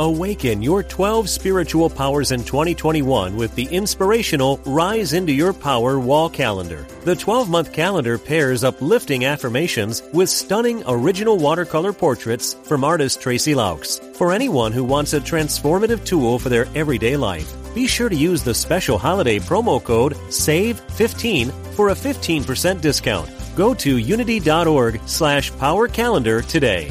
Awaken your 12 spiritual powers in 2021 with the inspirational Rise Into Your Power Wall Calendar. The 12-month calendar pairs uplifting affirmations with stunning original watercolor portraits from artist Tracy Lauks. For anyone who wants a transformative tool for their everyday life, be sure to use the special holiday promo code SAVE15 for a 15% discount. Go to unity.org/powercalendar today.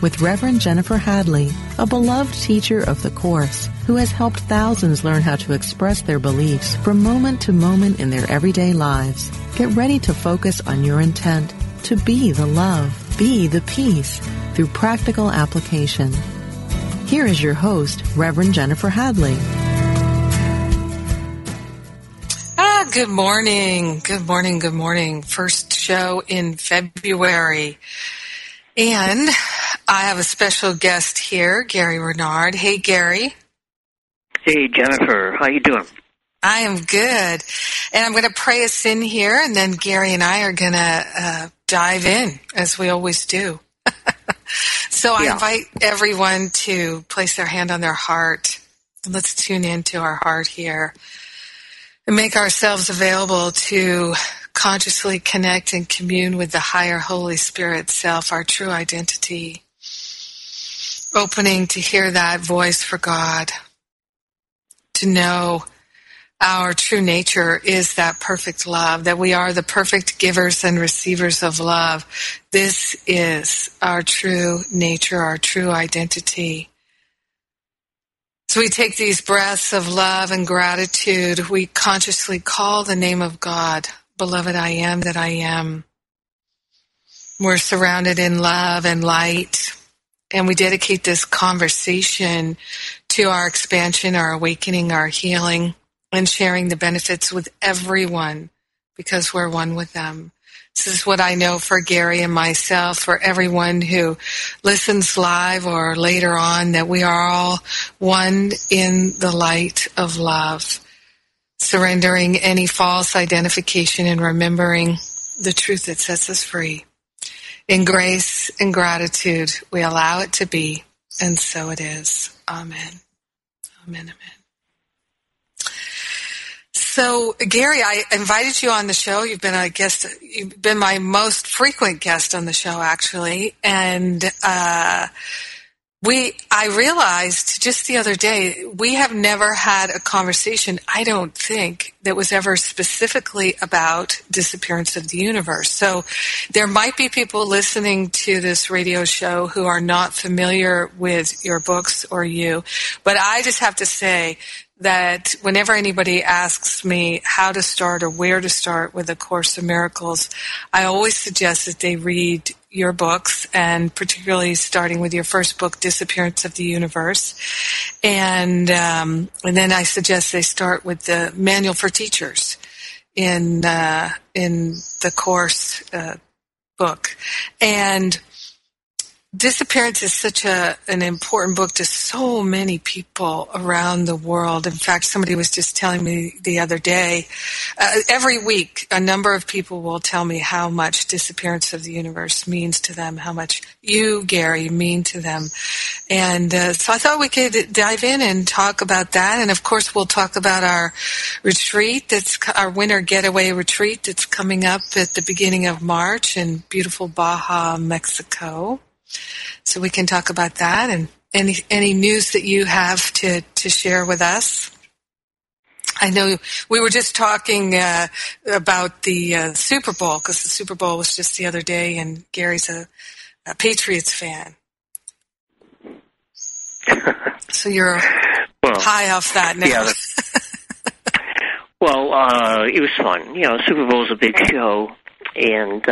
with Reverend Jennifer Hadley, a beloved teacher of the Course who has helped thousands learn how to express their beliefs from moment to moment in their everyday lives. Get ready to focus on your intent to be the love, be the peace through practical application. Here is your host, Reverend Jennifer Hadley. Good morning. Good morning. Good morning. First show in February. And I have a special guest here, Gary Renard. Hey, Gary. Hey, Jennifer. How you doing? I am good. And I'm going to pray us in here, and then Gary and I are going to dive in, as we always do. I invite everyone to place their hand on their heart. Let's tune into our heart here and make ourselves available to consciously connect and commune with the higher Holy Spirit self, our true identity, opening to hear that voice for God, to know our true nature is that perfect love, that we are the perfect givers and receivers of love. This is our true nature, our true identity. So we take these breaths of love and gratitude. We consciously call the name of God. Beloved, I am that I am. We're surrounded in love and light, and we dedicate this conversation to our expansion, our awakening, our healing, and sharing the benefits with everyone because we're one with them. This is what I know for Gary and myself, for everyone who listens live or later on, that we are all one in the light of love. Surrendering any false identification and remembering the truth that sets us free. In grace and gratitude, we allow it to be, and so it is. Amen. Amen, amen. So, Gary, I invited you on the show. You've been a guest. You've been my most frequent guest on the show, actually. And I realized just the other day, we have never had a conversation, I don't think, that was ever specifically about disappearance of the universe. So there might be people listening to this radio show who are not familiar with your books or you. But I just have to say that whenever anybody asks me how to start or where to start with A Course in Miracles, I always suggest that they read your books, and particularly starting with your first book, Disappearance of the Universe. And then I suggest they start with the Manual for Teachers in the Course book. And Disappearance is such an important book to so many people around the world. In fact, somebody was just telling me the other day, every week a number of people will tell me how much Disappearance of the Universe means to them, how much you, Gary, mean to them. And so I thought we could dive in and talk about that. And, of course, we'll talk about our retreat, that's our winter getaway retreat that's coming up at the beginning of March in beautiful Baja, Mexico. So we can talk about that and Any news that you have to share with us? I know we were just talking about the Super Bowl, because the Super Bowl was just the other day, and Gary's a Patriots fan. So you're high off that now. Yeah, it was fun. You know, Super Bowl is a big show, and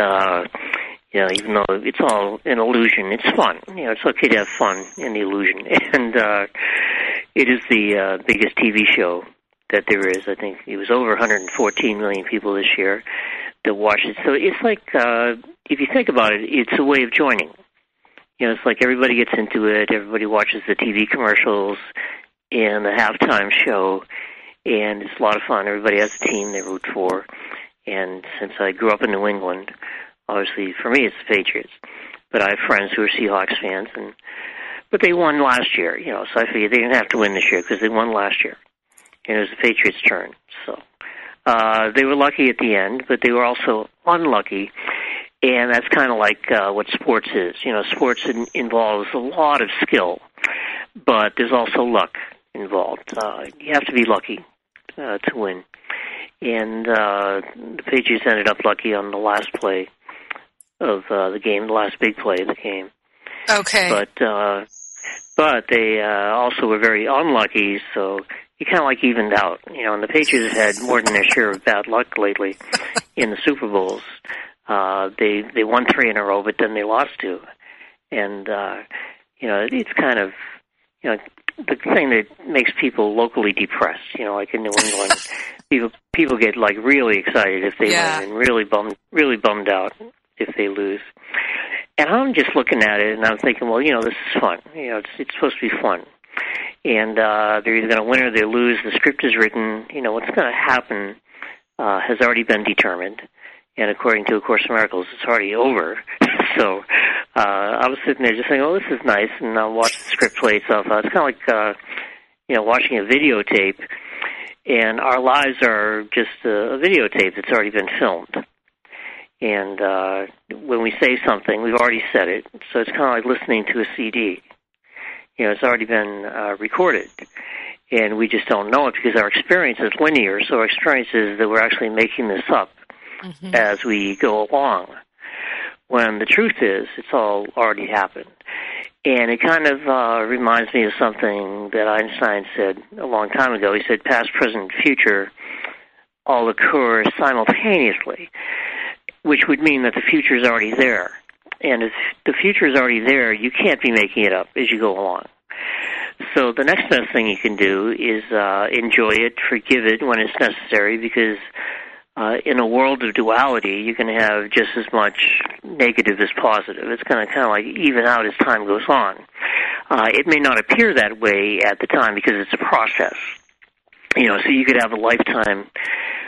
even though it's all an illusion, it's fun. You know, it's okay to have fun in the illusion. And it is the biggest TV show that there is. I think it was over 114 million people this year that watched it. So it's like, if you think about it, it's a way of joining. You know, it's like everybody gets into it, everybody watches the TV commercials and the halftime show, and it's a lot of fun. Everybody has a team they root for. And since I grew up in New England, obviously, for me, it's the Patriots. But I have friends who are Seahawks fans, but they won last year, you know, so I figured they didn't have to win this year because they won last year. And it was the Patriots' turn. So they were lucky at the end, but they were also unlucky. And that's kind of like what sports is. You know, sports involves a lot of skill, but there's also luck involved. You have to be lucky to win. And the Patriots ended up lucky on the last play of the game, the last big play of the game. Okay. But they also were very unlucky, so you kind of like evened out. You know, and the Patriots have had more than their share of bad luck lately in the Super Bowls. They won 3 in a row, but then they lost 2. And, you know, it's kind of, you know, the thing that makes people locally depressed. You know, like in New England, people get, like, really excited if they win and really bummed out if they lose. And I'm just looking at it, and I'm thinking, well, you know, this is fun. You know, it's supposed to be fun. And they're either going to win or they lose. The script is written. You know, what's going to happen has already been determined. And according to A Course in Miracles, it's already over. So I was sitting there just saying, oh, this is nice, and I'll watch the script play itself out. It's kind of like, you know, watching a videotape, and our lives are just a videotape that's already been filmed. And when we say something, we've already said it. So it's kind of like listening to a CD. You know, it's already been recorded, and we just don't know it because our experience is linear, so our experience is that we're actually making this up as we go along, when the truth is it's all already happened. And it kind of reminds me of something that Einstein said a long time ago. He said, past, present, future all occur simultaneously, which would mean that the future is already there. And if the future is already there, you can't be making it up as you go along. So the next best thing you can do is enjoy it, forgive it when it's necessary, because in a world of duality, you can have just as much negative as positive. It's going to kind of like even out as time goes on. It may not appear that way at the time because it's a process. You know, so you could have a lifetime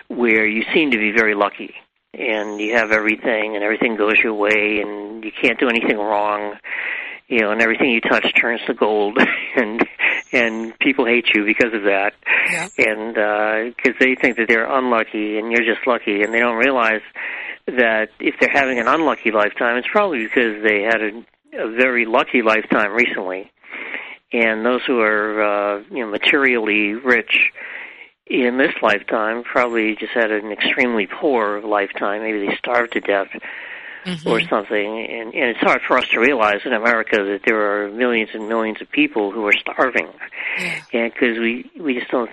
where you seem to be very lucky, and you have everything, and everything goes your way, and you can't do anything wrong, you know, and everything you touch turns to gold, and people hate you because of that, and because they think that they're unlucky, and you're just lucky, and they don't realize that if they're having an unlucky lifetime, it's probably because they had a very lucky lifetime recently, and those who are, you know, materially rich in this lifetime probably just had an extremely poor lifetime. Maybe they starved to death or something. And it's hard for us to realize in America that there are millions and millions of people who are starving. And because we just don't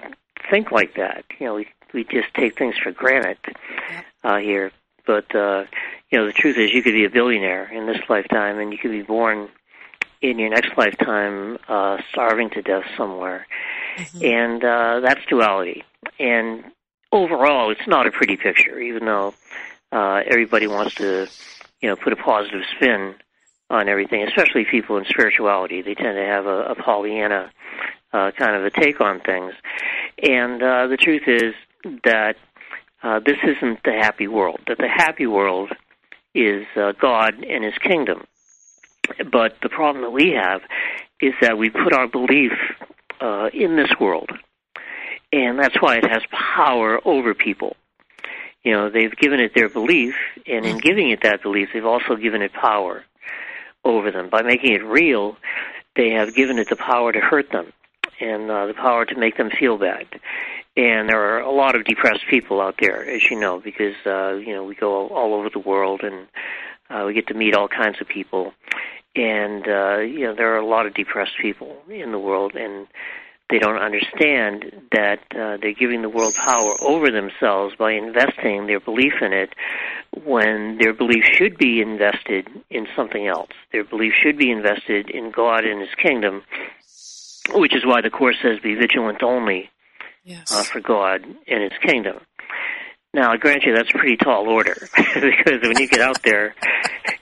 think like that. You know, we just take things for granted here. But, you know, the truth is you could be a billionaire in this lifetime, and you could be born in your next lifetime starving to death somewhere. And that's duality. And overall, it's not a pretty picture, even though everybody wants to, you know, put a positive spin on everything, especially people in spirituality. They tend to have a Pollyanna kind of a take on things. And the truth is that this isn't the happy world, that the happy world is God and His kingdom. But the problem that we have is that we put our belief in this world, and that's why it has power over people. You know, they've given it their belief, and in giving it that belief, they've also given it power over them. By making it real, they have given it the power to hurt them and the power to make them feel bad. And there are a lot of depressed people out there, as you know, because, you know, we go all over the world and we get to meet all kinds of people. And, you know, there are a lot of depressed people in the world, and they don't understand that they're giving the world power over themselves by investing their belief in it when their belief should be invested in something else. Their belief should be invested in God and His kingdom, which is why the Course says be vigilant only. Yes. For God and His kingdom. Now, I grant you that's a pretty tall order because when you get out there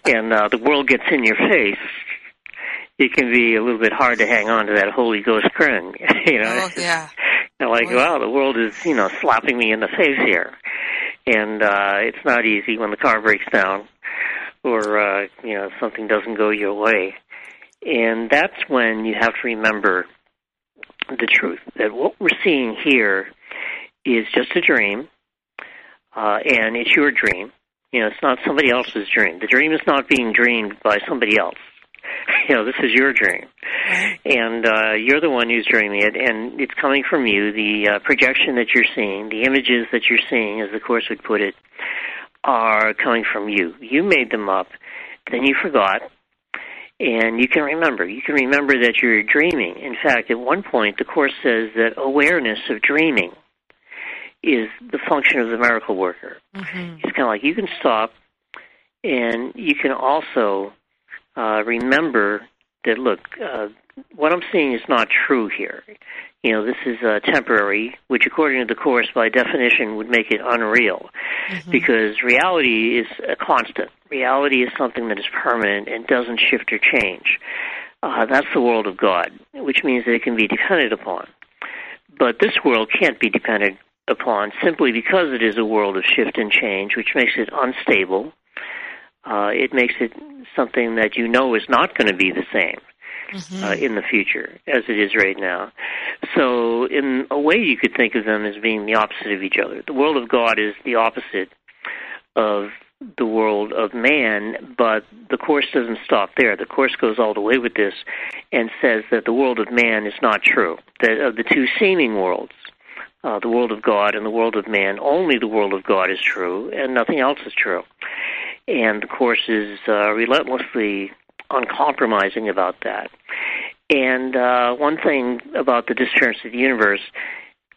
and the world gets in your face, it can be a little bit hard to hang on to that Holy Ghost current. You know? Oh, yeah. And like, wow, the world is, you know, slapping me in the face here. And it's not easy when the car breaks down or, you know, something doesn't go your way. And that's when you have to remember the truth, that what we're seeing here is just a dream, and it's your dream. You know, it's not somebody else's dream. The dream is not being dreamed by somebody else. You know, this is your dream, and you're the one who's dreaming it, and it's coming from you. The projection that you're seeing, the images that you're seeing, as the Course would put it, are coming from you. You made them up, then you forgot. And you can remember. You can remember that you're dreaming. In fact, at one point, the Course says that awareness of dreaming is the function of the miracle worker. Mm-hmm. It's kind of like you can stop, and you can also remember that, look, what I'm seeing is not true here. You know, this is temporary, which according to the Course, by definition, would make it unreal, mm-hmm. because reality is a constant. Reality is something that is permanent and doesn't shift or change. That's the world of God, which means that it can be depended upon. But this world can't be depended upon simply because it is a world of shift and change, which makes it unstable. It makes it something that you know is not going to be the same. Mm-hmm. In the future, as it is right now. So in a way you could think of them as being the opposite of each other. The world of God is the opposite of the world of man, but the Course doesn't stop there. The Course goes all the way with this and says that the world of man is not true. That of the two seeming worlds, the world of God and the world of man, only the world of God is true and nothing else is true. And the Course is relentlessly uncompromising about that. And one thing about the Disappearance of the Universe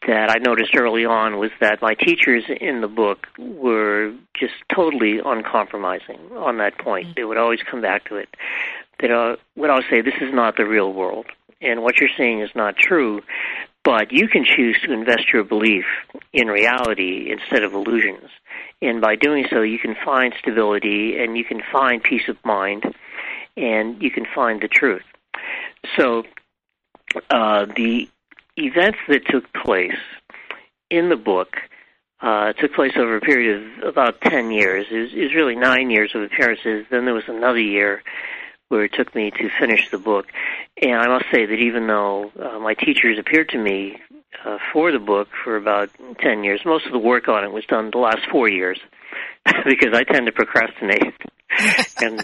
that I noticed early on was that my teachers in the book were just totally uncompromising on that point. Mm-hmm. They would always come back to it. They would always say, this is not the real world, and what you're seeing is not true, but you can choose to invest your belief in reality instead of illusions. And by doing so, you can find stability, and you can find peace of mind, and you can find the truth. So the events that took place in the book took place over a period of about 10 years. It was really 9 years of appearances. Then there was another year where it took me to finish the book. And I must say that even though my teachers appeared to me for the book for about 10 years, most of the work on it was done the last 4 years because I tend to procrastinate. And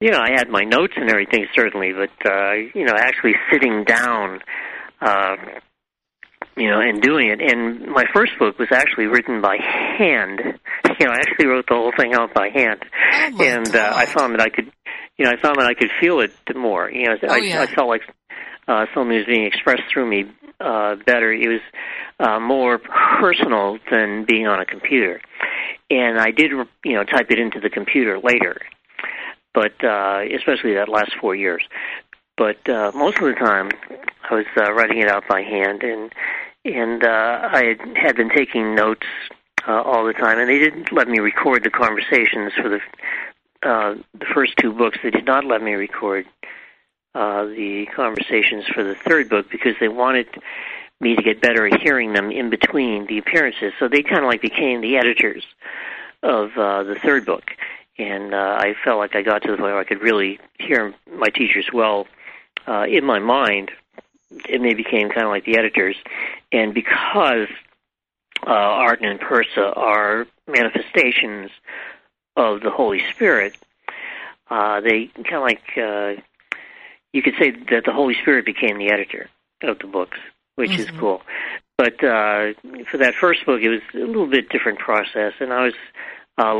you know, I had my notes and everything, certainly, but, you know, actually sitting down, you know, and doing it. And my first book was actually written by hand. You know, I actually wrote the whole thing out by hand. Oh, and I found that I could, you know, I found that I could feel it more. You know, I felt like something was being expressed through me better. It was more personal than being on a computer. And I did, you know, type it into the computer later, but especially that last 4 years. But most of the time, I was writing it out by hand, and I had been taking notes all the time. And they didn't let me record the conversations for the first two books. They did not let me record the conversations for the third book because they wanted me to get better at hearing them in between the appearances. So they kind of like became the editors of the third book. And I felt like I got to the point where I could really hear my teachers well in my mind, and they became kind of like the editors. And because Arden and Persa are manifestations of the Holy Spirit, they kind of like you could say that the Holy Spirit became the editor of the books, which mm-hmm. is cool. But for that first book, it was a little bit different process, and I was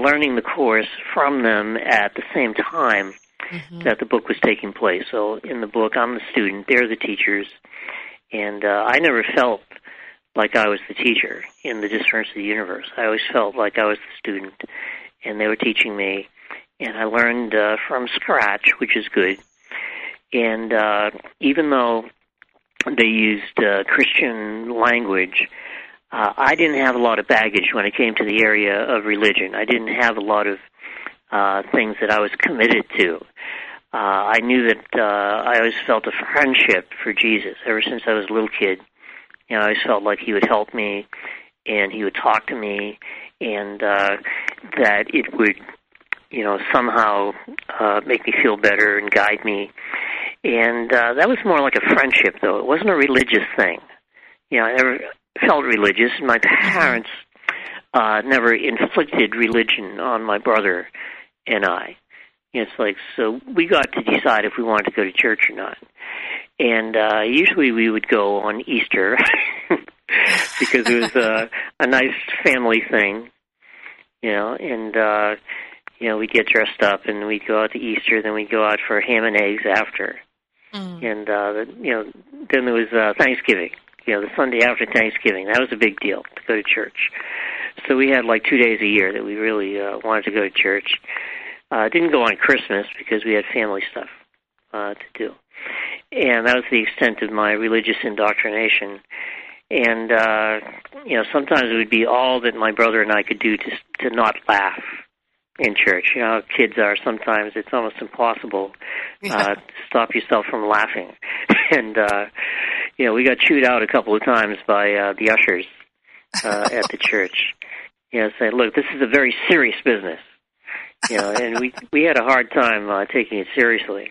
learning the course from them at the same time mm-hmm. that the book was taking place. So in the book, I'm the student, they're the teachers, and I never felt like I was the teacher in the Disappearance of the Universe. I always felt like I was the student, and they were teaching me, and I learned from scratch, which is good. And even though they used Christian language, I didn't have a lot of baggage when it came to the area of religion. I didn't have a lot of things that I was committed to. I knew that I always felt a friendship for Jesus ever since I was a little kid. You know, I always felt like he would help me, and he would talk to me, and that it would, you know, somehow make me feel better and guide me. And that was more like a friendship, though. It wasn't a religious thing. You know, I never felt religious, and my parents never inflicted religion on my brother and I. It's like, so we got to decide if we wanted to go to church or not. And usually we would go on Easter because it was a nice family thing, you know, and, you know, we'd get dressed up and we'd go out to Easter, then we'd go out for ham and eggs after. Mm. And, you know, then there was Thanksgiving, you know, the Sunday after Thanksgiving. That was a big deal to go to church. So we had like 2 days a year that we really wanted to go to church. Didn't go on Christmas because we had family stuff to do. And that was the extent of my religious indoctrination. And, you know, sometimes it would be all that my brother and I could do to not laugh in church. You know how kids are sometimes. It's almost impossible to stop yourself from laughing. And, you know, we got chewed out a couple of times by the ushers at the church. You know, saying, look, this is a very serious business. You know, and we had a hard time taking it seriously.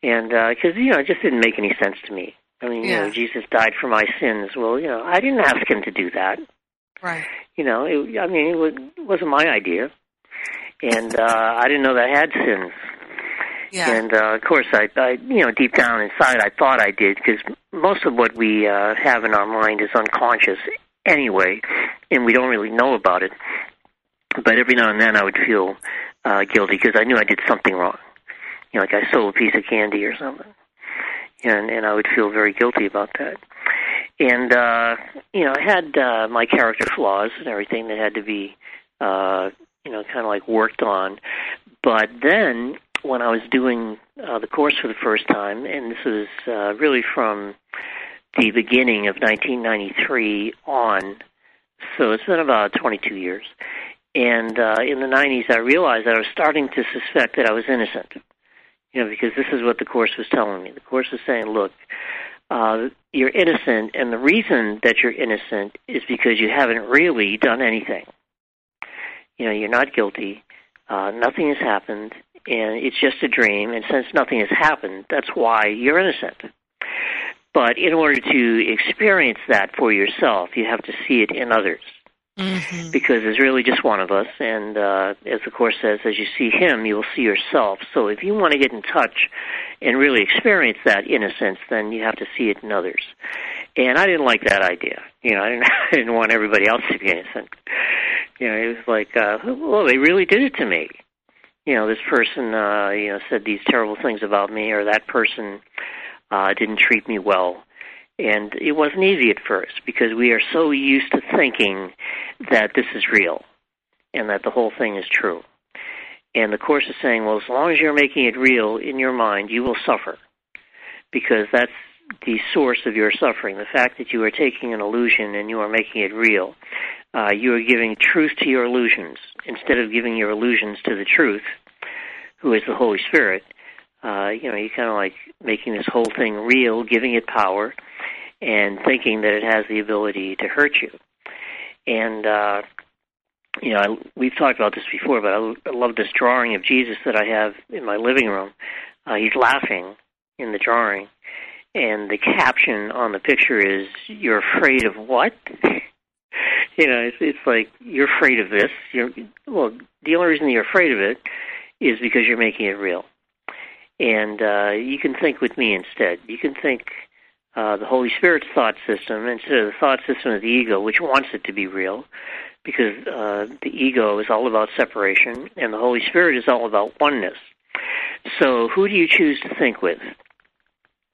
And because, you know, it just didn't make any sense to me. I mean, you know, Jesus died for my sins. Well, you know, I didn't ask him to do that. Right. You know, I mean, it wasn't my idea. And I didn't know that I had sins. Yeah. And, of course, I, you know, deep down inside I thought I did, because most of what we have in our mind is unconscious anyway, and we don't really know about it. But every now and then I would feel guilty because I knew I did something wrong. You know, like I stole a piece of candy or something. And I would feel very guilty about that. And, you know, I had my character flaws and everything that had to be, you know, kind of like worked on. But then when I was doing the course for the first time, and this was really from the beginning of 1993 on, so it's been about 22 years, and in the 90s, I realized that I was starting to suspect that I was innocent, you know, because this is what the Course was telling me. The Course was saying, look, you're innocent, and the reason that you're innocent is because you haven't really done anything. You know, you're not guilty, nothing has happened, and it's just a dream, and since nothing has happened, that's why you're innocent. But in order to experience that for yourself, you have to see it in others. Mm-hmm. Because there's really just one of us, and as the Course says, as you see him, you will see yourself. So if you want to get in touch and really experience that innocence, then you have to see it in others. And I didn't like that idea. You know, I didn't want everybody else to be innocent. You know, it was like, well, they really did it to me. You know, this person, you know, said these terrible things about me, or that person didn't treat me well. And it wasn't easy at first because we are so used to thinking that this is real and that the whole thing is true. And the Course is saying, well, as long as you're making it real in your mind, you will suffer, because that's the source of your suffering. The fact that you are taking an illusion and you are making it real, you are giving truth to your illusions instead of giving your illusions to the truth, who is the Holy Spirit. You know, you're kind of like making this whole thing real, giving it power, and thinking that it has the ability to hurt you. And, you know, we've talked about this before, but I love this drawing of Jesus that I have in my living room. He's laughing in the drawing, and the caption on the picture is, "You're afraid of what?" You know, it's like, you're afraid of this. Well, the only reason you're afraid of it is because you're making it real. And you can think with me instead. You can think the Holy Spirit's thought system instead of the thought system of the ego, which wants it to be real, because the ego is all about separation, and the Holy Spirit is all about oneness. So who do you choose to think with?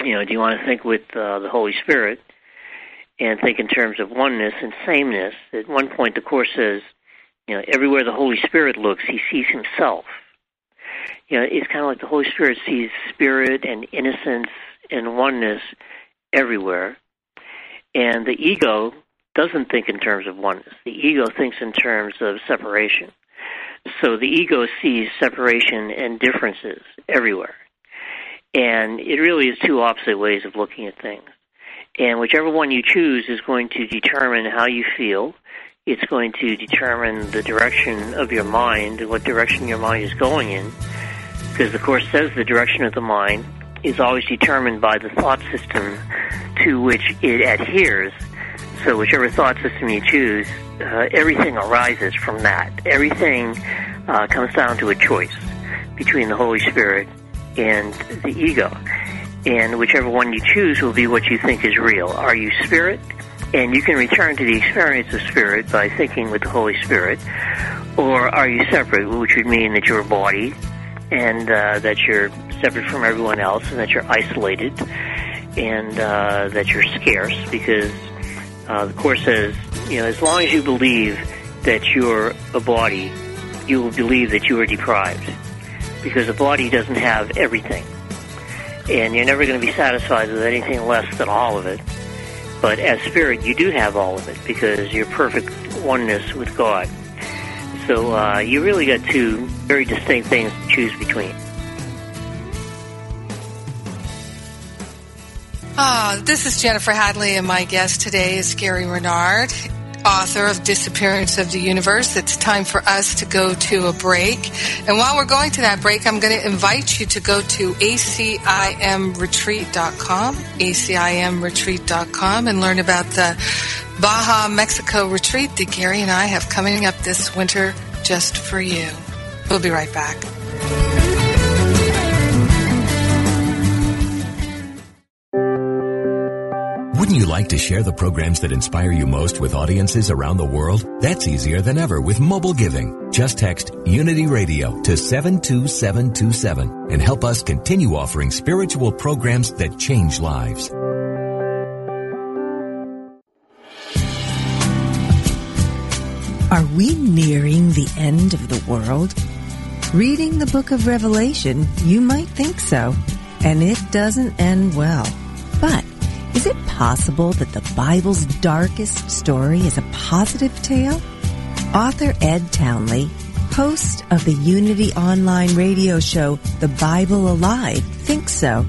You know, do you want to think with the Holy Spirit and think in terms of oneness and sameness? At one point, the Course says, you know, everywhere the Holy Spirit looks, he sees himself. You know, it's kind of like the Holy Spirit sees spirit and innocence and oneness everywhere. And the ego doesn't think in terms of oneness. The ego thinks in terms of separation. So the ego sees separation and differences everywhere. And it really is two opposite ways of looking at things. And whichever one you choose is going to determine how you feel. It's going to determine the direction of your mind, and what direction your mind is going in, because the Course says the direction of the mind is always determined by the thought system to which it adheres. So whichever thought system you choose, everything arises from that. Everything comes down to a choice between the Holy Spirit and the ego. And whichever one you choose will be what you think is real. Are you spirit? And you can return to the experience of spirit by thinking with the Holy Spirit. Or are you separate, which would mean that you're a body and that you're separate from everyone else and that you're isolated and that you're scarce, because the Course says, you know, as long as you believe that you're a body, you will believe that you are deprived, because a body doesn't have everything. And you're never going to be satisfied with anything less than all of it. But as spirit, you do have all of it, because you're perfect oneness with God. So you really got two very distinct things to choose between. This is Jennifer Hadley, and my guest today is Gary Renard, author of Disappearance of the Universe. It's time for us to go to a break. And while we're going to that break, I'm going to invite you to go to acimretreat.com, and learn about the Baja, Mexico retreat that Gary and I have coming up this winter just for you. We'll be right back. Wouldn't you like to share the programs that inspire you most with audiences around the world? That's easier than ever with mobile giving. Just text Unity Radio to 72727 and help us continue offering spiritual programs that change lives. Are we nearing the end of the world? Reading the book of Revelation, you might think so, and it doesn't end well. But is it possible that the Bible's darkest story is a positive tale? Author Ed Townley, host of the Unity Online Radio show, The Bible Alive, thinks so.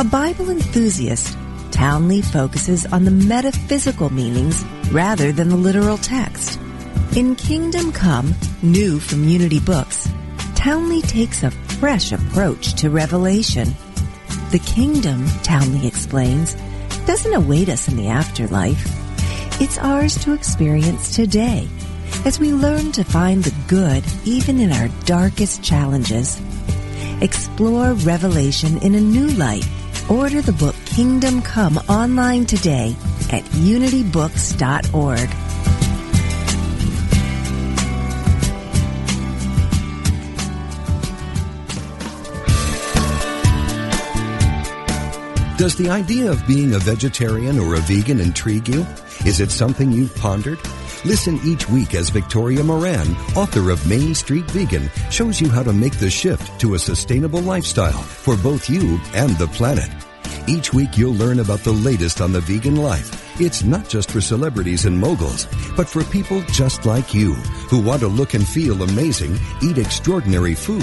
A Bible enthusiast, Townley focuses on the metaphysical meanings rather than the literal text. In Kingdom Come, new from Unity Books, Townley takes a fresh approach to Revelation. The kingdom, Townley explains, doesn't await us in the afterlife. It's ours to experience today as we learn to find the good even in our darkest challenges. Explore Revelation in a new light. Order the book Kingdom Come online today at unitybooks.org. Does the idea of being a vegetarian or a vegan intrigue you? Is it something you've pondered? Listen each week as Victoria Moran, author of Main Street Vegan, shows you how to make the shift to a sustainable lifestyle for both you and the planet. Each week you'll learn about the latest on the vegan life. It's not just for celebrities and moguls, but for people just like you who want to look and feel amazing, eat extraordinary food,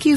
Thank you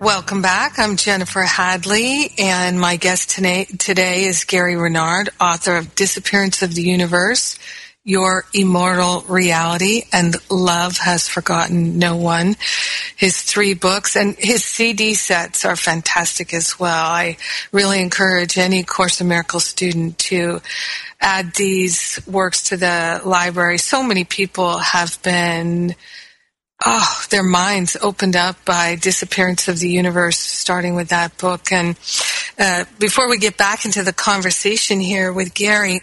Welcome back. I'm Jennifer Hadley, and my guest today is Gary Renard, author of Disappearance of the Universe, Your Immortal Reality, and Love Has Forgotten No One. His 3 books and his CD sets are fantastic as well. I really encourage any Course in Miracles student to add these works to the library. So many people have been their minds opened up by Disappearance of the Universe, starting with that book. And before we get back into the conversation here with Gary,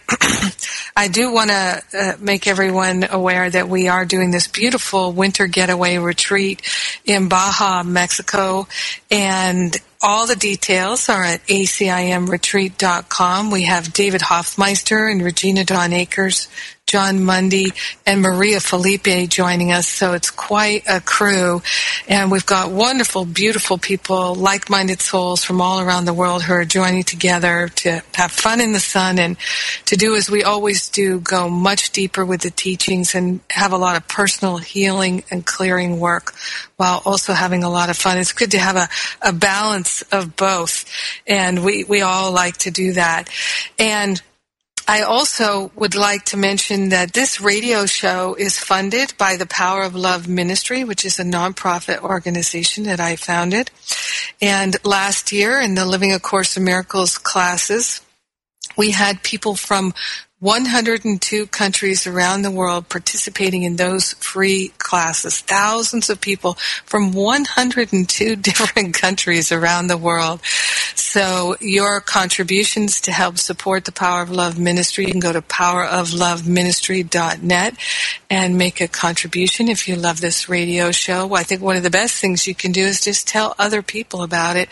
I do want to make everyone aware that we are doing this beautiful winter getaway retreat in Baja, Mexico, and all the details are at acimretreat.com. We have David Hoffmeister and Regina Dawn Akers, John Mundy, and Maria Felipe joining us, so it's quite a crew. And we've got wonderful, beautiful people, like-minded souls from all around the world who are joining together to have fun in the sun and to do, as we always do, go much deeper with the teachings and have a lot of personal healing and clearing work while also having a lot of fun. It's good to have a balance of both, and we all like to do that. And I also would like to mention that this radio show is funded by the Power of Love Ministry, which is a nonprofit organization that I founded. And last year in the Living A Course in Miracles classes, we had people from 102 countries around the world participating in those free classes. Thousands of people from 102 different countries around the world. So your contributions to help support the Power of Love Ministry, you can go to powerofloveministry.net and make a contribution if you love this radio show. I think one of the best things you can do is just tell other people about it,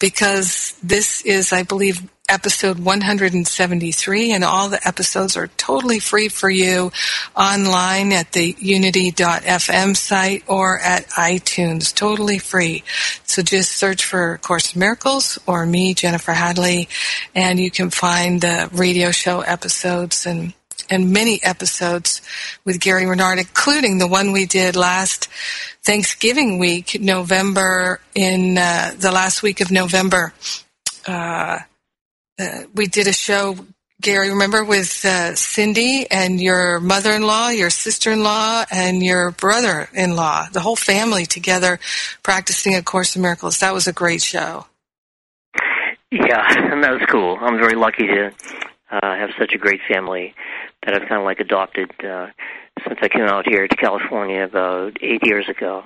because this is, I believe, episode 173, and all the episodes are totally free for you online at the unity.fm site or at iTunes, totally free. So just search for Course in Miracles or me, Jennifer Hadley, and you can find the radio show episodes and many episodes with Gary Renard, including the one we did last Thanksgiving week, November, in the last week of November. We did a show, Gary, remember, with Cindy and your mother-in-law, your sister-in-law, and your brother-in-law, the whole family together practicing A Course in Miracles. That was a great show. Yeah, and that was cool. I'm very lucky to have such a great family that I've kind of like adopted since I came out here to California about 8 years ago.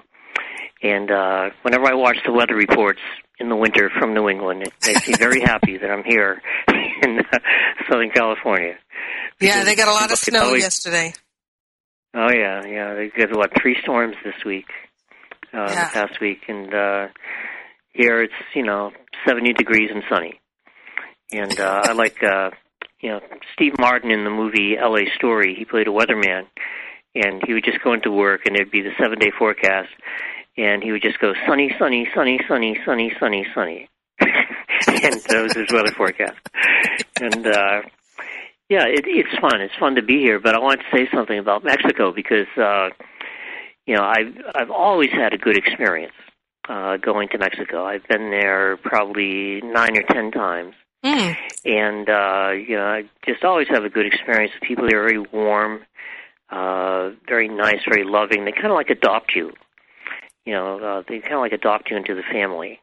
And whenever I watch the weather reports in the winter from New England, it makes me very happy that I'm here in Southern California. Yeah, they got a lot of snow yesterday. Oh, yeah. They got, what, 3 storms this week, the past week. And here it's, 70 degrees and sunny. And I like, Steve Martin in the movie L.A. Story, he played a weatherman. And he would just go into work, and it'd be the 7-day forecast. And he would just go, sunny, sunny, sunny, sunny, sunny, sunny, sunny. And that was his weather forecast. And, it's fun. It's fun to be here. But I want to say something about Mexico because, I've always had a good experience going to Mexico. I've been there probably 9 or 10 times. Mm. And, I just always have a good experience. The people are very warm, very nice, very loving. They kind of like adopt you. They kind of like adopt you into the family.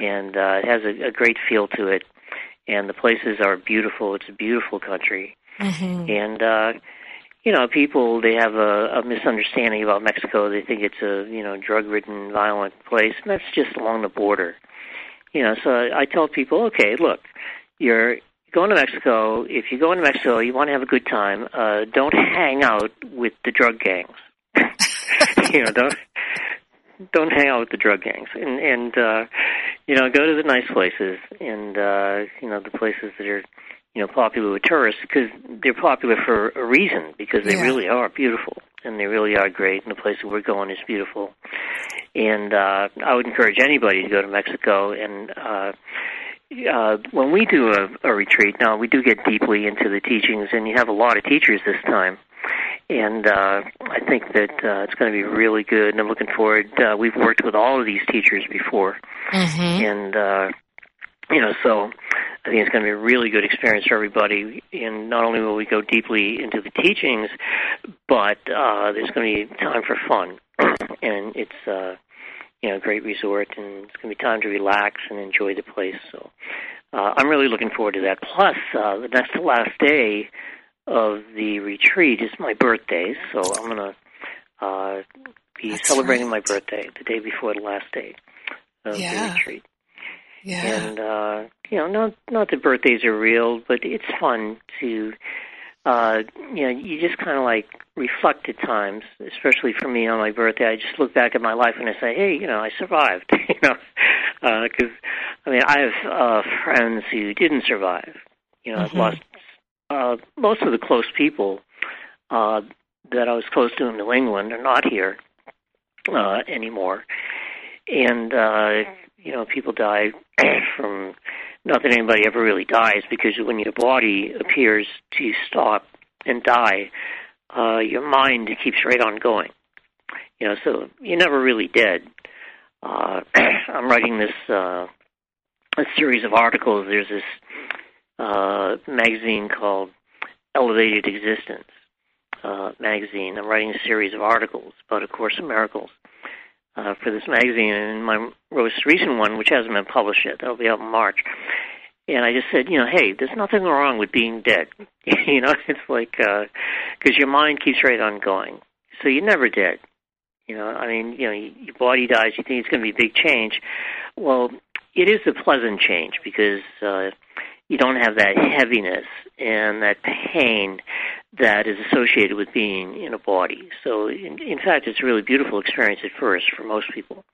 And it has a great feel to it. And the places are beautiful. It's a beautiful country. Mm-hmm. And, people, they have a misunderstanding about Mexico. They think it's a, drug-ridden, violent place. And that's just along the border. So I tell people, okay, look, you're going to Mexico. If you go into Mexico, you want to have a good time. Don't hang out with the drug gangs. Don't hang out with the drug gangs, and go to the nice places, and the places that are, popular with tourists, because they're popular for a reason, because they really are beautiful, and they really are great, and the place that we're going is beautiful. And I would encourage anybody to go to Mexico. And when we do a retreat, now we do get deeply into the teachings, and you have a lot of teachers this time. And I think that it's going to be really good, and I'm looking forward. We've worked with all of these teachers before, and so I think it's going to be a really good experience for everybody. And not only will we go deeply into the teachings, but there's going to be time for fun, and it's a great resort, and it's going to be time to relax and enjoy the place. So I'm really looking forward to that. Plus, that's the last day of the retreat is my birthday, so I'm going to be celebrating my birthday the day before the last day of the retreat. Yeah. And, not that birthdays are real, but it's fun to, you just kind of like reflect at times, especially for me on my birthday. I just look back at my life and I say, hey, I survived, because, I have friends who didn't survive. I've lost most of the close people that I was close to in New England are not here anymore. And, people die from, not that anybody ever really dies, because when your body appears to stop and die, your mind keeps right on going. So you're never really dead. I'm writing this a series of articles. There's this magazine called Elevated Existence magazine. I'm writing a series of articles about A Course in Miracles for this magazine, and my most recent one, which hasn't been published yet, that'll be out in March. And I just said, hey, there's nothing wrong with being dead. It's like because your mind keeps right on going, so you're never dead. Your body dies. You think it's going to be a big change. Well, it is a pleasant change, because you don't have that heaviness and that pain that is associated with being in a body. So, in fact, it's a really beautiful experience at first for most people.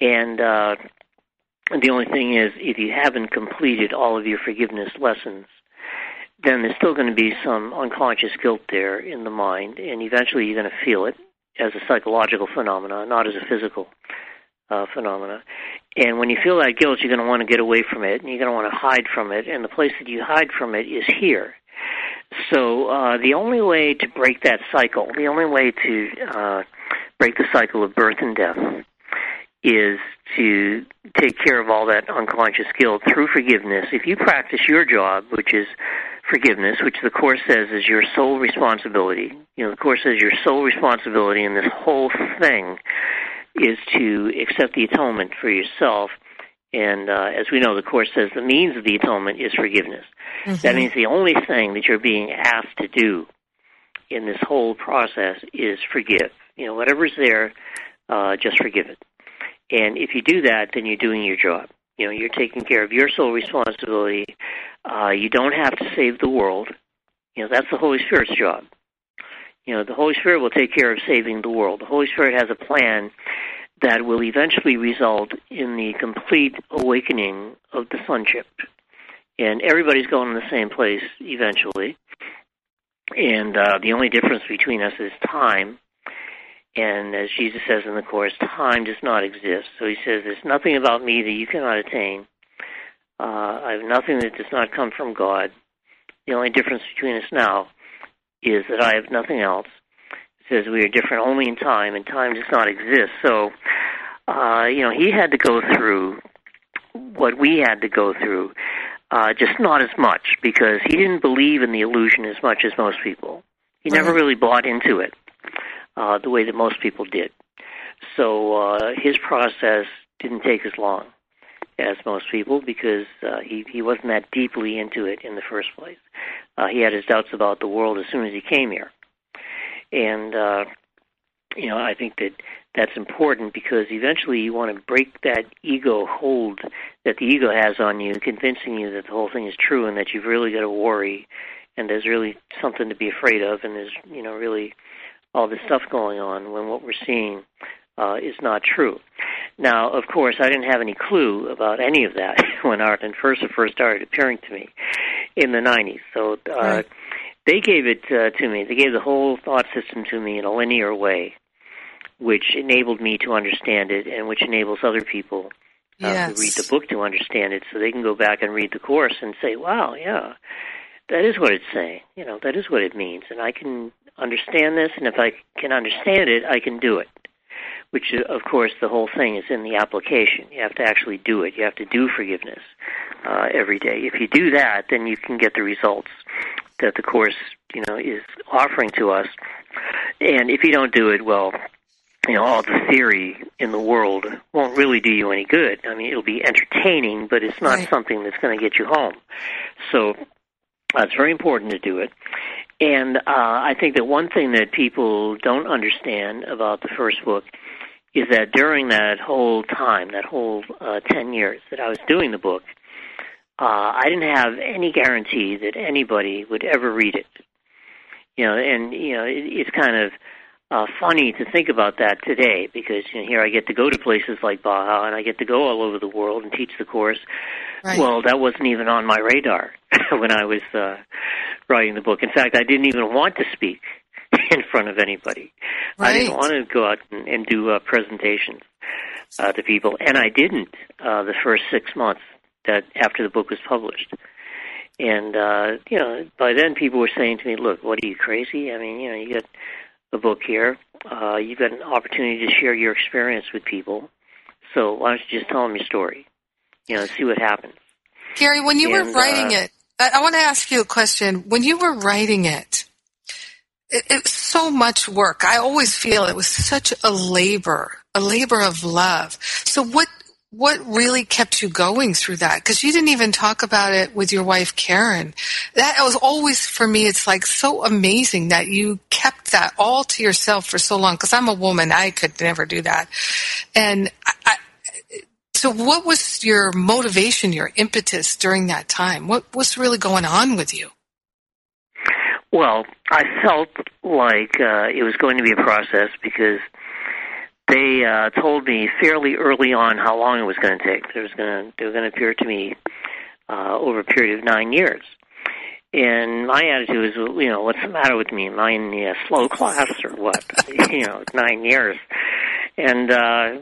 And the only thing is, if you haven't completed all of your forgiveness lessons, then there's still going to be some unconscious guilt there in the mind, and eventually you're going to feel it as a psychological phenomenon, not as a physical phenomena. And when you feel that guilt, you're going to want to get away from it, and you're going to want to hide from it, and the place that you hide from it is here. So the only way to break that cycle, the only way to break the cycle of birth and death, is to take care of all that unconscious guilt through forgiveness. If you practice your job, which is forgiveness, which the Course says is your sole responsibility, the Course says your sole responsibility in this whole thing is to accept the atonement for yourself. And as we know, the Course says the means of the atonement is forgiveness. That means the only thing that you're being asked to do in this whole process is forgive. Whatever's there, just forgive it. And if you do that, then you're doing your job. You're taking care of your sole responsibility. You don't have to save the world. That's the Holy Spirit's job. The Holy Spirit will take care of saving the world. The Holy Spirit has a plan that will eventually result in the complete awakening of the sonship. And everybody's going in the same place eventually. And the only difference between us is time. And as Jesus says in the Course, time does not exist. So he says, there's nothing about me that you cannot attain. I have nothing that does not come from God. The only difference between us now is that I have nothing else. It says we are different only in time, and time does not exist. So, he had to go through what we had to go through, just not as much, because he didn't believe in the illusion as much as most people. He never really bought into it the way that most people did. So his process didn't take as long as most people, because he wasn't that deeply into it in the first place. He had his doubts about the world as soon as he came here. And, I think that that's important, because eventually you want to break that ego hold that the ego has on you, convincing you that the whole thing is true and that you've really got to worry and there's really something to be afraid of and there's, really all this stuff going on, when what we're seeing is not true. Now, of course, I didn't have any clue about any of that when Arden and Persa first started appearing to me. in the 90s. So right. They gave it to me. They gave the whole thought system to me in a linear way, which enabled me to understand it and which enables other people who read the book to understand it, so they can go back and read the Course and say, wow, yeah, that is what it's saying. You know, that is what it means. And I can understand this, and if I can understand it, I can do it. Which, of course, the whole thing is in the application. You have to actually do it. You have to do forgiveness every day. If you do that, then you can get the results that the Course, you know, is offering to us. And if you don't do it, well, you know, all the theory in the world won't really do you any good. I mean, it'll be entertaining, but it's not something that's going to get you home. So it's very important to do it. And I think that one thing that people don't understand about the first book is that during that whole time, that whole 10 years that I was doing the book, I didn't have any guarantee that anybody would ever read it. You know, and you know, it's kind of funny to think about that today, because you know, here I get to go to places like Baja, and I get to go all over the world and teach the Course. Right. Well, that wasn't even on my radar when I was writing the book. In fact, I didn't even want to speak in front of anybody. Right. I didn't want to go out and do presentations to people, and I didn't the first 6 months that after the book was published. And you know, by then people were saying to me, "Look, what are you, crazy? I mean, you know, you got a book here. You've got an opportunity to share your experience with people. So why don't you just tell them your story? You know, see what happens." Gary, when you were writing it, I want to ask you a question. When you were writing it, it was so much work. I always feel it was such a labor of love. So what really kept you going through that? Because you didn't even talk about it with your wife, Karen. That was always, for me, it's like so amazing that you kept that all to yourself for so long. Because I'm a woman. I could never do that. And so what was your motivation, your impetus during that time? What was really going on with you? Well, I felt like it was going to be a process, because they told me fairly early on how long it was going to take. They were going to appear to me over a period of 9 years. And my attitude was, you know, what's the matter with me? Am I in the slow class or what? You know, 9 years. And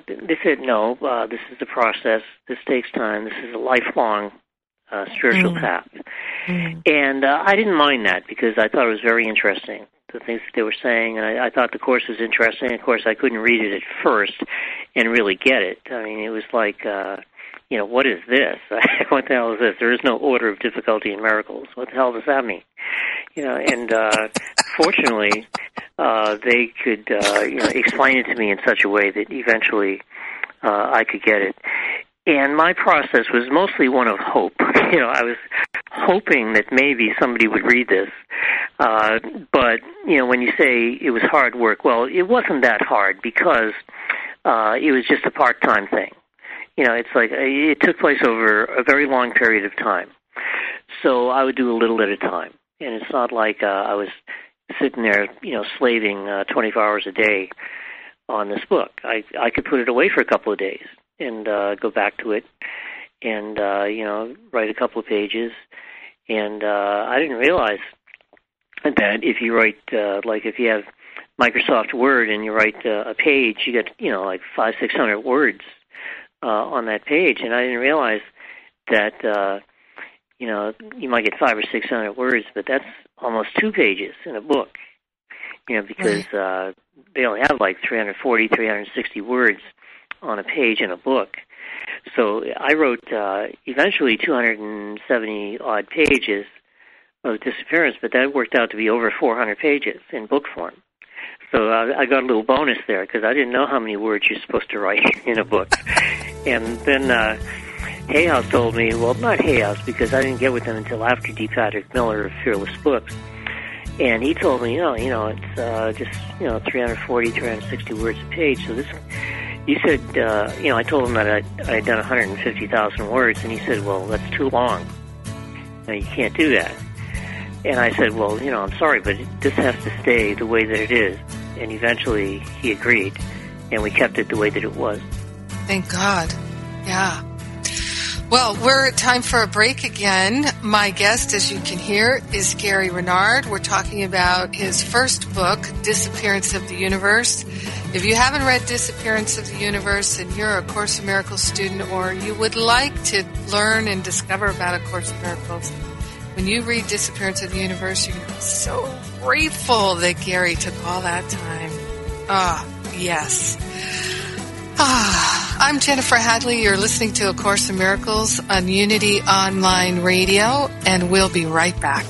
they said, no, this is the process. This takes time. This is a lifelong spiritual path. And I didn't mind that, because I thought it was very interesting, the things that they were saying. And I thought the Course was interesting. Of course, I couldn't read it at first and really get it. I mean, it was like, you know, what is this? What the hell is this? There is no order of difficulty in miracles. What the hell does that mean? You know, and fortunately, they could you know, explain it to me in such a way that eventually I could get it. And my process was mostly one of hope. You know, I was hoping that maybe somebody would read this. But, you know, when you say it was hard work, well, it wasn't that hard, because it was just a part-time thing. You know, it's like it took place over a very long period of time. So I would do a little at a time. And it's not like I was sitting there, you know, slaving 24 hours a day on this book. I could put it away for a couple of days and go back to it and, you know, write a couple of pages. And I didn't realize that if you write, like if you have Microsoft Word and you write a page, you get, you know, like 500-600 words on that page. And I didn't realize that, you know, you might get 500 or 600 words, but that's almost 2 pages in a book, you know, because they only have like 340, 360 words on a page in a book. So I wrote eventually 270-odd pages of Disappearance, but that worked out to be over 400 pages in book form. So I got a little bonus there, because I didn't know how many words you're supposed to write in a book. And then Hayhouse told me, well, not Hayhouse, because I didn't get with them until after D. Patrick Miller of Fearless Books. And he told me, no, you know, it's just, you know, 340, 360 words a page. So this, you said, you know, I told him that I had done 150,000 words. And he said, well, that's too long. Now, you can't do that. And I said, well, you know, I'm sorry, but this has to stay the way that it is. And eventually he agreed, and we kept it the way that it was. Thank God. Yeah. Well, we're at time for a break again. My guest, as you can hear, is Gary Renard. We're talking about his first book, Disappearance of the Universe. If you haven't read Disappearance of the Universe and you're a Course in Miracles student, or you would like to learn and discover about A Course in Miracles, when you read Disappearance of the Universe, you're going to be so grateful that Gary took all that time. Yes. I'm Jennifer Hadley. You're listening to A Course in Miracles on Unity Online Radio, and we'll be right back.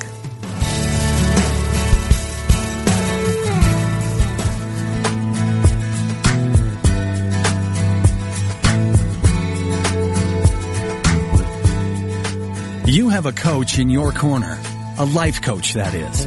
You have a coach in your corner, a life coach, that is.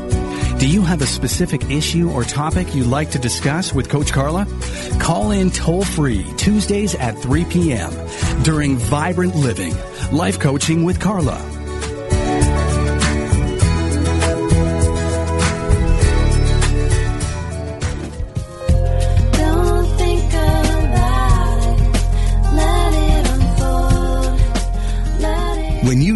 Do you have a specific issue or topic you'd like to discuss with Coach Carla? Call in toll-free Tuesdays at 3 p.m. during Vibrant Living, Life Coaching with Carla. When you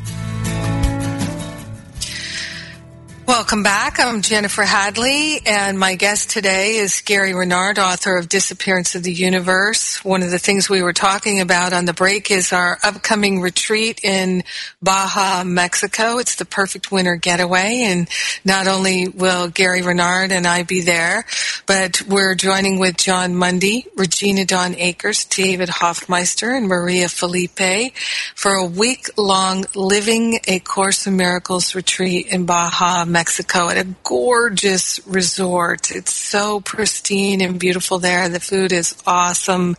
Welcome back. I'm Jennifer Hadley, and my guest today is Gary Renard, author of Disappearance of the Universe. One of the things we were talking about on the break is our upcoming retreat in Baja, Mexico. It's the perfect winter getaway, and not only will Gary Renard and I be there, but we're joining with John Mundy, Regina Dawn Akers, David Hoffmeister, and Maria Felipe for a week-long Living a Course in Miracles retreat in Baja, Mexico, at a gorgeous resort. It's so pristine and beautiful there. The food is awesome.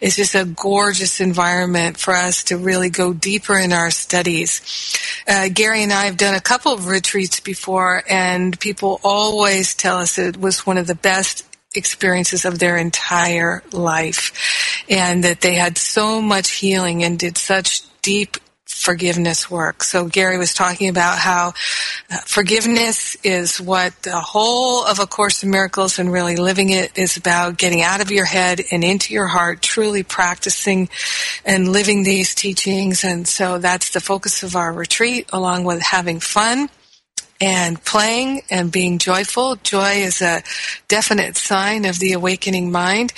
It's just a gorgeous environment for us to really go deeper in our studies. Gary and I have done a couple of retreats before, and people always tell us it was one of the best experiences of their entire life, and that they had so much healing and did such deep forgiveness work. So Gary was talking about how forgiveness is what the whole of A Course in Miracles and really living it is about, getting out of your head and into your heart, truly practicing and living these teachings. And so that's the focus of our retreat, along with having fun and playing and being joyful. Joy is a definite sign of the awakening mind.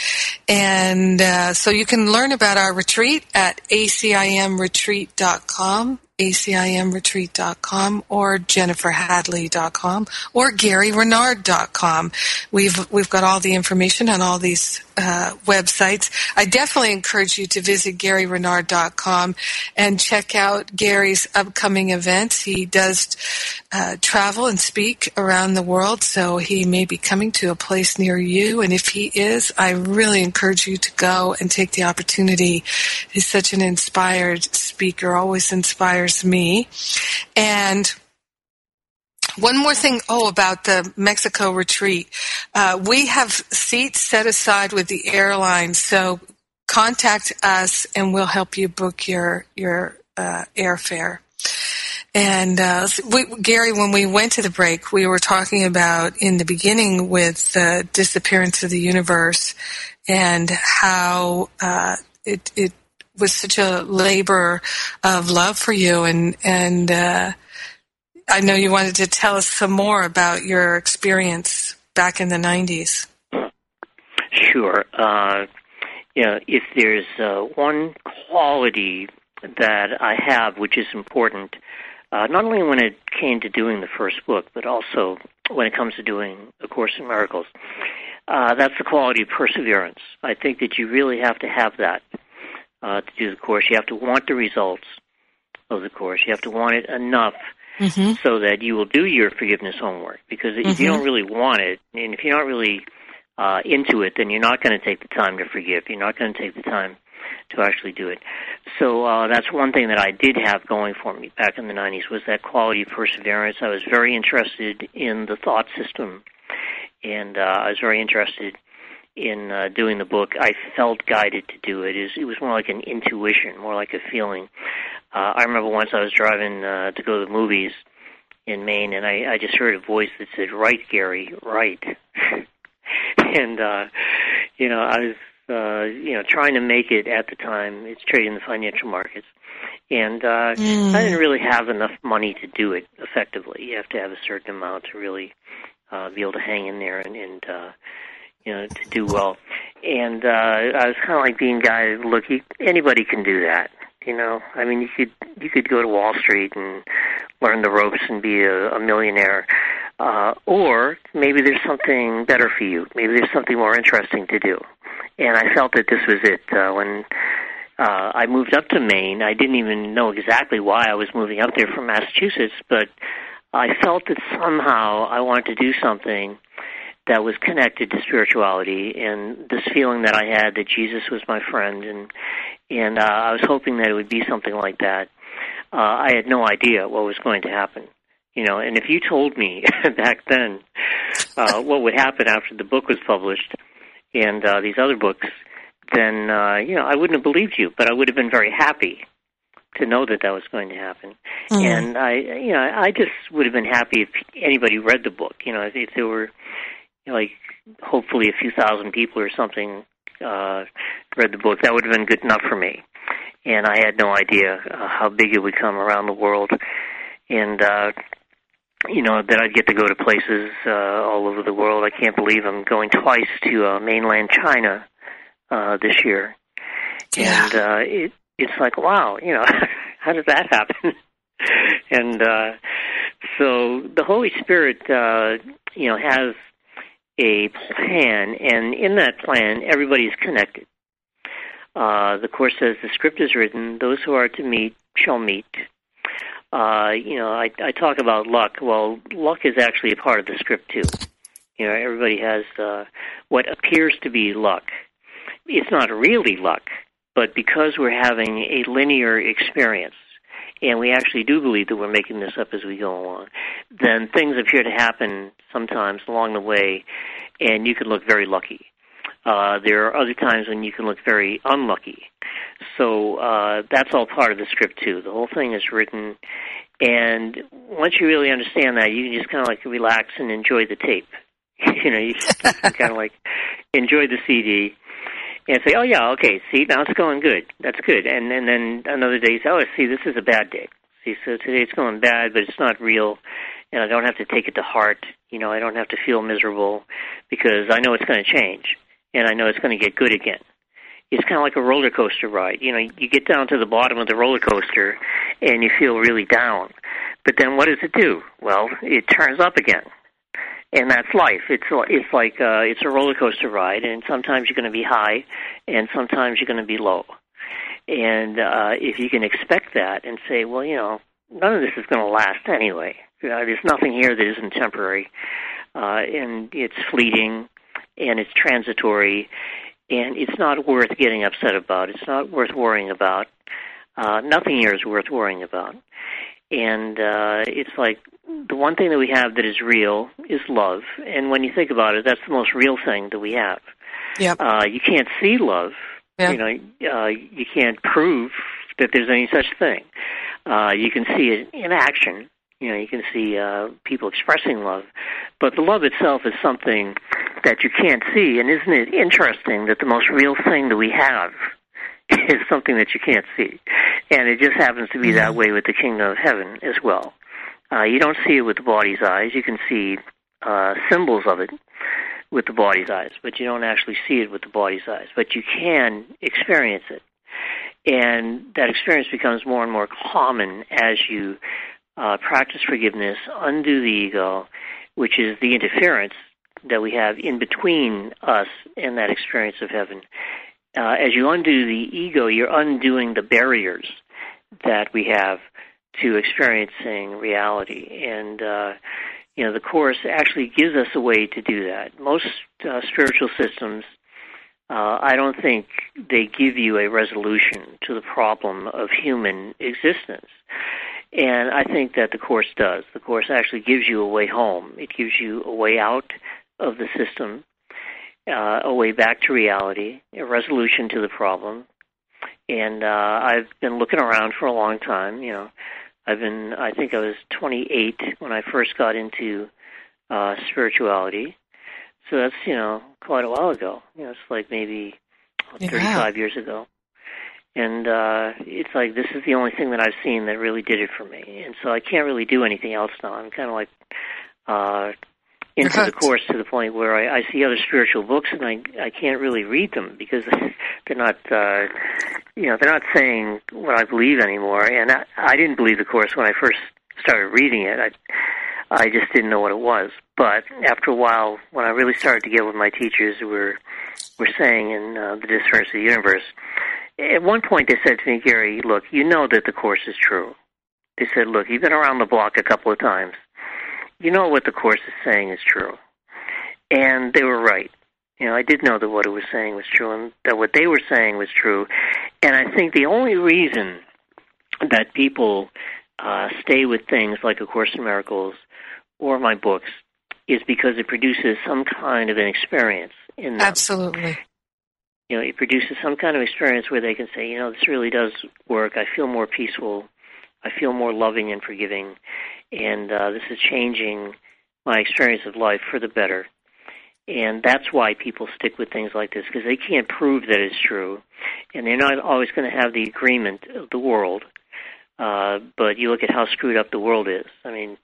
And so you can learn about our retreat at acimretreat.com. acimretreat.com or jenniferhadley.com or garyrenard.com. We've got all the information on all these websites. I definitely encourage you to visit garyrenard.com and check out Gary's upcoming events. He does travel and speak around the world, so he may be coming to a place near you. And if he is, I really encourage you to go and take the opportunity. He's such an inspired speaker, always inspires me. And one more thing, about the Mexico retreat. We have seats set aside with the airline, so contact us and we'll help you book your airfare. And Gary, when we went to the break, we were talking about in the beginning with the disappearance of the universe and how it was such a labor of love for you, and I know you wanted to tell us some more about your experience back in the 90s. Sure. If there's one quality that I have, which is important, not only when it came to doing the first book, but also when it comes to doing A Course in Miracles, that's the quality of perseverance. I think that you really have to have that to do the course. You have to want the results of the course. You have to want it enough. Mm-hmm. So that you will do your forgiveness homework, because if you don't really want it, and if you're not really into it, then you're not going to take the time to forgive. You're not going to take the time to actually do it. So that's one thing that I did have going for me back in the 90s was that quality of perseverance. I was very interested in the thought system, and I was very interested in doing the book. I felt guided to do it. It was more like an intuition, more like a feeling. I remember once I was driving to go to the movies in Maine, and I just heard a voice that said, "Right, Gary, right." And, I was, trying to make it at the time. It's trading in the financial markets. And I didn't really have enough money to do it effectively. You have to have a certain amount to really be able to hang in there and to do well. And I was kind of like being guided, look, anybody can do that. I mean, you could go to Wall Street and learn the ropes and be a millionaire, or maybe there's something better for you. Maybe there's something more interesting to do. And I felt that this was it. When I moved up to Maine, I didn't even know exactly why I was moving up there from Massachusetts, but I felt that somehow I wanted to do something that was connected to spirituality, and this feeling that I had that Jesus was my friend, and I was hoping that it would be something like that. I had no idea what was going to happen, and if you told me back then what would happen after the book was published and these other books, then, I wouldn't have believed you, but I would have been very happy to know that that was going to happen. Mm-hmm. And I just would have been happy if anybody read the book, if there were hopefully a few thousand people or something read the book. That would have been good enough for me. And I had no idea how big it would come around the world, and, that I'd get to go to places all over the world. I can't believe I'm going twice to mainland China this year. Yeah. And it's like, wow, how did that happen? And so the Holy Spirit, has a plan, and in that plan, everybody is connected. The Course says, the script is written, those who are to meet shall meet. I talk about luck. Well, luck is actually a part of the script, too. Everybody has what appears to be luck. It's not really luck, but because we're having a linear experience, and we actually do believe that we're making this up as we go along, then things appear to happen sometimes along the way, and you can look very lucky. There are other times when you can look very unlucky. So that's all part of the script, too. The whole thing is written, and once you really understand that, you can just kind of relax and enjoy the tape. You can kind of enjoy the CD. And say, oh, yeah, okay, see, now it's going good. That's good. And then another day, you say, oh, see, this is a bad day. See, so today it's going bad, but it's not real, and I don't have to take it to heart. I don't have to feel miserable because I know it's going to change, and I know it's going to get good again. it's kind of like a roller coaster ride. You know, you get down to the bottom of the roller coaster and you feel really down. But then what does it do? Well, it turns up again. And that's life. It's like it's a roller coaster ride, and sometimes you're going to be high and sometimes you're going to be low. And if you can expect that and say, well, you know, none of this is going to last anyway. There's nothing here that isn't temporary, and it's fleeting, and it's transitory, and it's not worth getting upset about. It's not worth worrying about. Nothing here is worth worrying about. And it's like the one thing that we have that is real is love. And when you think about it, that's the most real thing that we have. Yep. You can't see love. Yep. You know, you can't prove that there's any such thing. You can see it in action. You know, you can see people expressing love. But the love itself is something that you can't see. And isn't it interesting that the most real thing that we have is something that you can't see? And it just happens to be that way with the Kingdom of Heaven as well. You don't see it with the body's eyes. You can see symbols of it with the body's eyes, but you don't actually see it with the body's eyes. But you can experience it. And that experience becomes more and more common as you practice forgiveness, undo the ego, which is the interference that we have in between us and that experience of heaven. As you undo the ego, you're undoing the barriers that we have to experiencing reality. And, you know, the Course actually gives us a way to do that. Most spiritual systems, I don't think they give you a resolution to the problem of human existence. And I think that the Course does. The Course actually gives you a way home. It gives you a way out of the system, a way back to reality, a resolution to the problem. And I've been looking around for a long time. You know, I think I was 28 when I first got into spirituality. So that's, you know, quite a while ago. You know, it's like maybe 35 years ago. And it's like this is the only thing that I've seen that really did it for me. And so I can't really do anything else now. I'm kind of like into the Course to the point where I see other spiritual books and I can't really read them because they're not, you know, they're not saying what I believe anymore. And I didn't believe the Course when I first started reading it. I just didn't know what it was. But after a while, when I really started to get with my teachers who were saying in The Disappearance of the Universe, at one point they said to me, Gary, look, you know that the Course is true. They said, look, you've been around the block a couple of times. You know what the Course is saying is true. And they were right. You know, I did know that what it was saying was true and that what they were saying was true. And I think the only reason that people stay with things like A Course in Miracles or my books is because it produces some kind of an experience in them. Absolutely. You know, it produces some kind of experience where they can say, you know, this really does work. I feel more peaceful. I feel more loving and forgiving. And this is changing my experience of life for the better. And that's why people stick with things like this, because they can't prove that it's true. And they're not always going to have the agreement of the world. But you look at how screwed up the world is. I mean,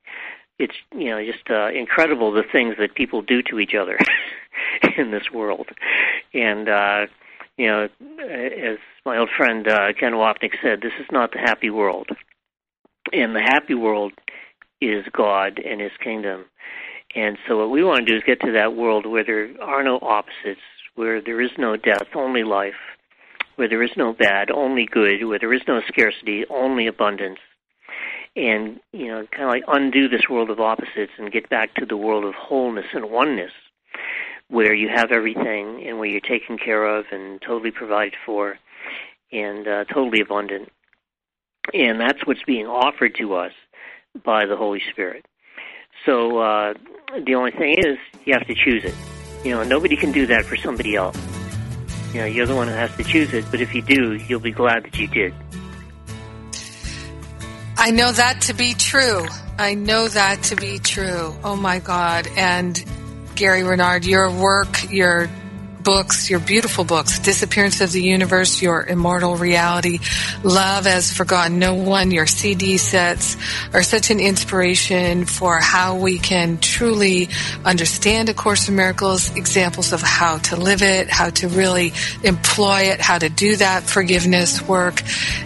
it's, you know, just incredible the things that people do to each other in this world. And, you know, as my old friend Ken Wapnick said, this is not the happy world. And the happy world is God and His kingdom. And so what we want to do is get to that world where there are no opposites, where there is no death, only life, where there is no bad, only good, where there is no scarcity, only abundance. And, you know, kind of like undo this world of opposites and get back to the world of wholeness and oneness, where you have everything and where you're taken care of and totally provided for and totally abundant. And that's what's being offered to us by the Holy Spirit. So the only thing is you have to choose it. You know, nobody can do that for somebody else. You know, you're the one who has to choose it, but if you do, you'll be glad that you did. I know that to be true. I know that to be true. Oh, my God. And Gary Renard, your work, your books, your beautiful books, Disappearance of the Universe, Your Immortal Reality, Love Has Forgotten No One, your CD sets are such an inspiration for how we can truly understand A Course in Miracles, examples of how to live it, how to really employ it, how to do that forgiveness work,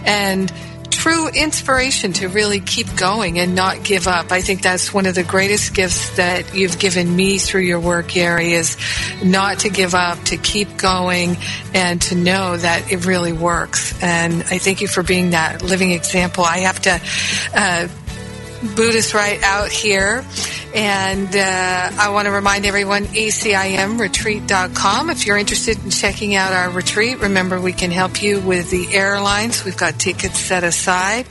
and true inspiration to really keep going and not give up. I think that's one of the greatest gifts that you've given me through your work, Gary, is not to give up, to keep going, and to know that it really works. And I thank you for being that living example. I have to boot us right out here. And I want to remind everyone, acimretreat.com. If you're interested in checking out our retreat, remember we can help you with the airlines. We've got tickets set aside.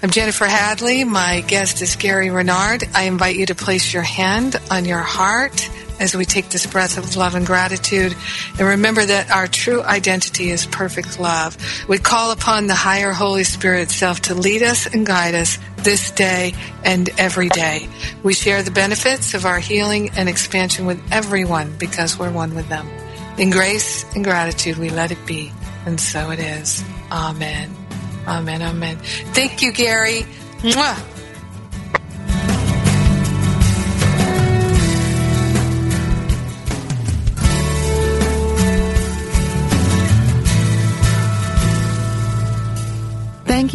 I'm Jennifer Hadley. My guest is Gary Renard. I invite you to place your hand on your heart as we take this breath of love and gratitude. And remember that our true identity is perfect love. We call upon the higher Holy Spirit self to lead us and guide us this day and every day. We share the benefits of our healing and expansion with everyone because we're one with them. In grace and gratitude, we let it be. And so it is. Amen. Amen. Amen. Thank you, Gary. Mwah. Thank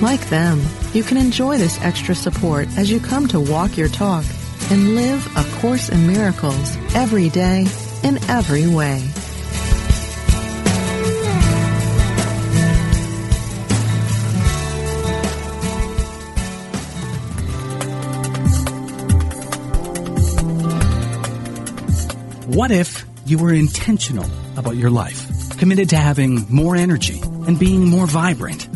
Like them, you can enjoy this extra support as you come to walk your talk and live A Course in Miracles every day in every way. What if you were intentional about your life, committed to having more energy and being more vibrant?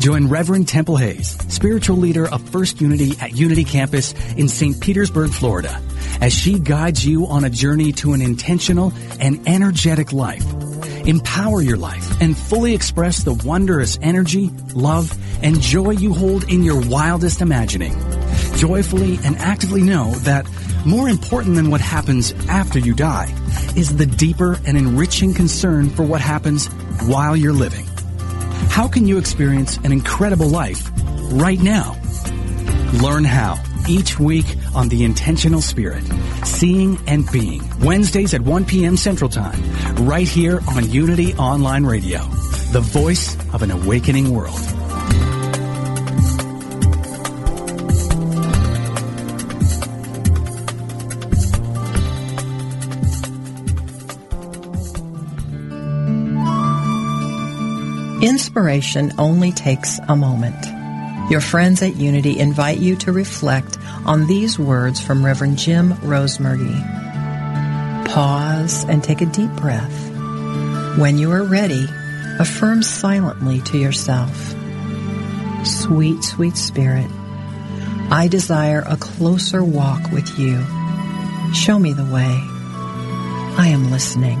Join Reverend Temple Hayes, spiritual leader of First Unity at Unity Campus in St. Petersburg, Florida, as she guides you on a journey to an intentional and energetic life. Empower your life and fully express the wondrous energy, love, and joy you hold in your wildest imagining. Joyfully and actively know that more important than what happens after you die is the deeper and enriching concern for what happens while you're living. How can you experience an incredible life right now? Learn how each week on The Intentional Spirit, Seeing and Being, Wednesdays at 1 p.m. Central Time, right here on Unity Online Radio, the voice of an awakening world. Inspiration only takes a moment. Your friends at Unity invite you to reflect on these words from Reverend Jim Rosemurgy. Pause and take a deep breath. When you are ready, affirm silently to yourself, "Sweet, sweet Spirit, I desire a closer walk with you. Show me the way. I am listening."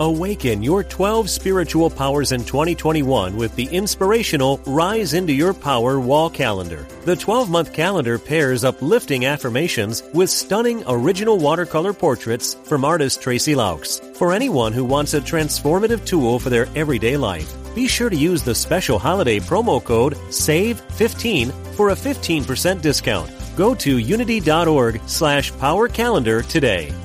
Awaken your 12 spiritual powers in 2021 with the inspirational Rise Into Your Power Wall Calendar. The 12-month calendar pairs uplifting affirmations with stunning original watercolor portraits from artist Tracy Lauks. For anyone who wants a transformative tool for their everyday life, be sure to use the special holiday promo code SAVE15 for a 15% discount. Go to unity.org/powercalendar today.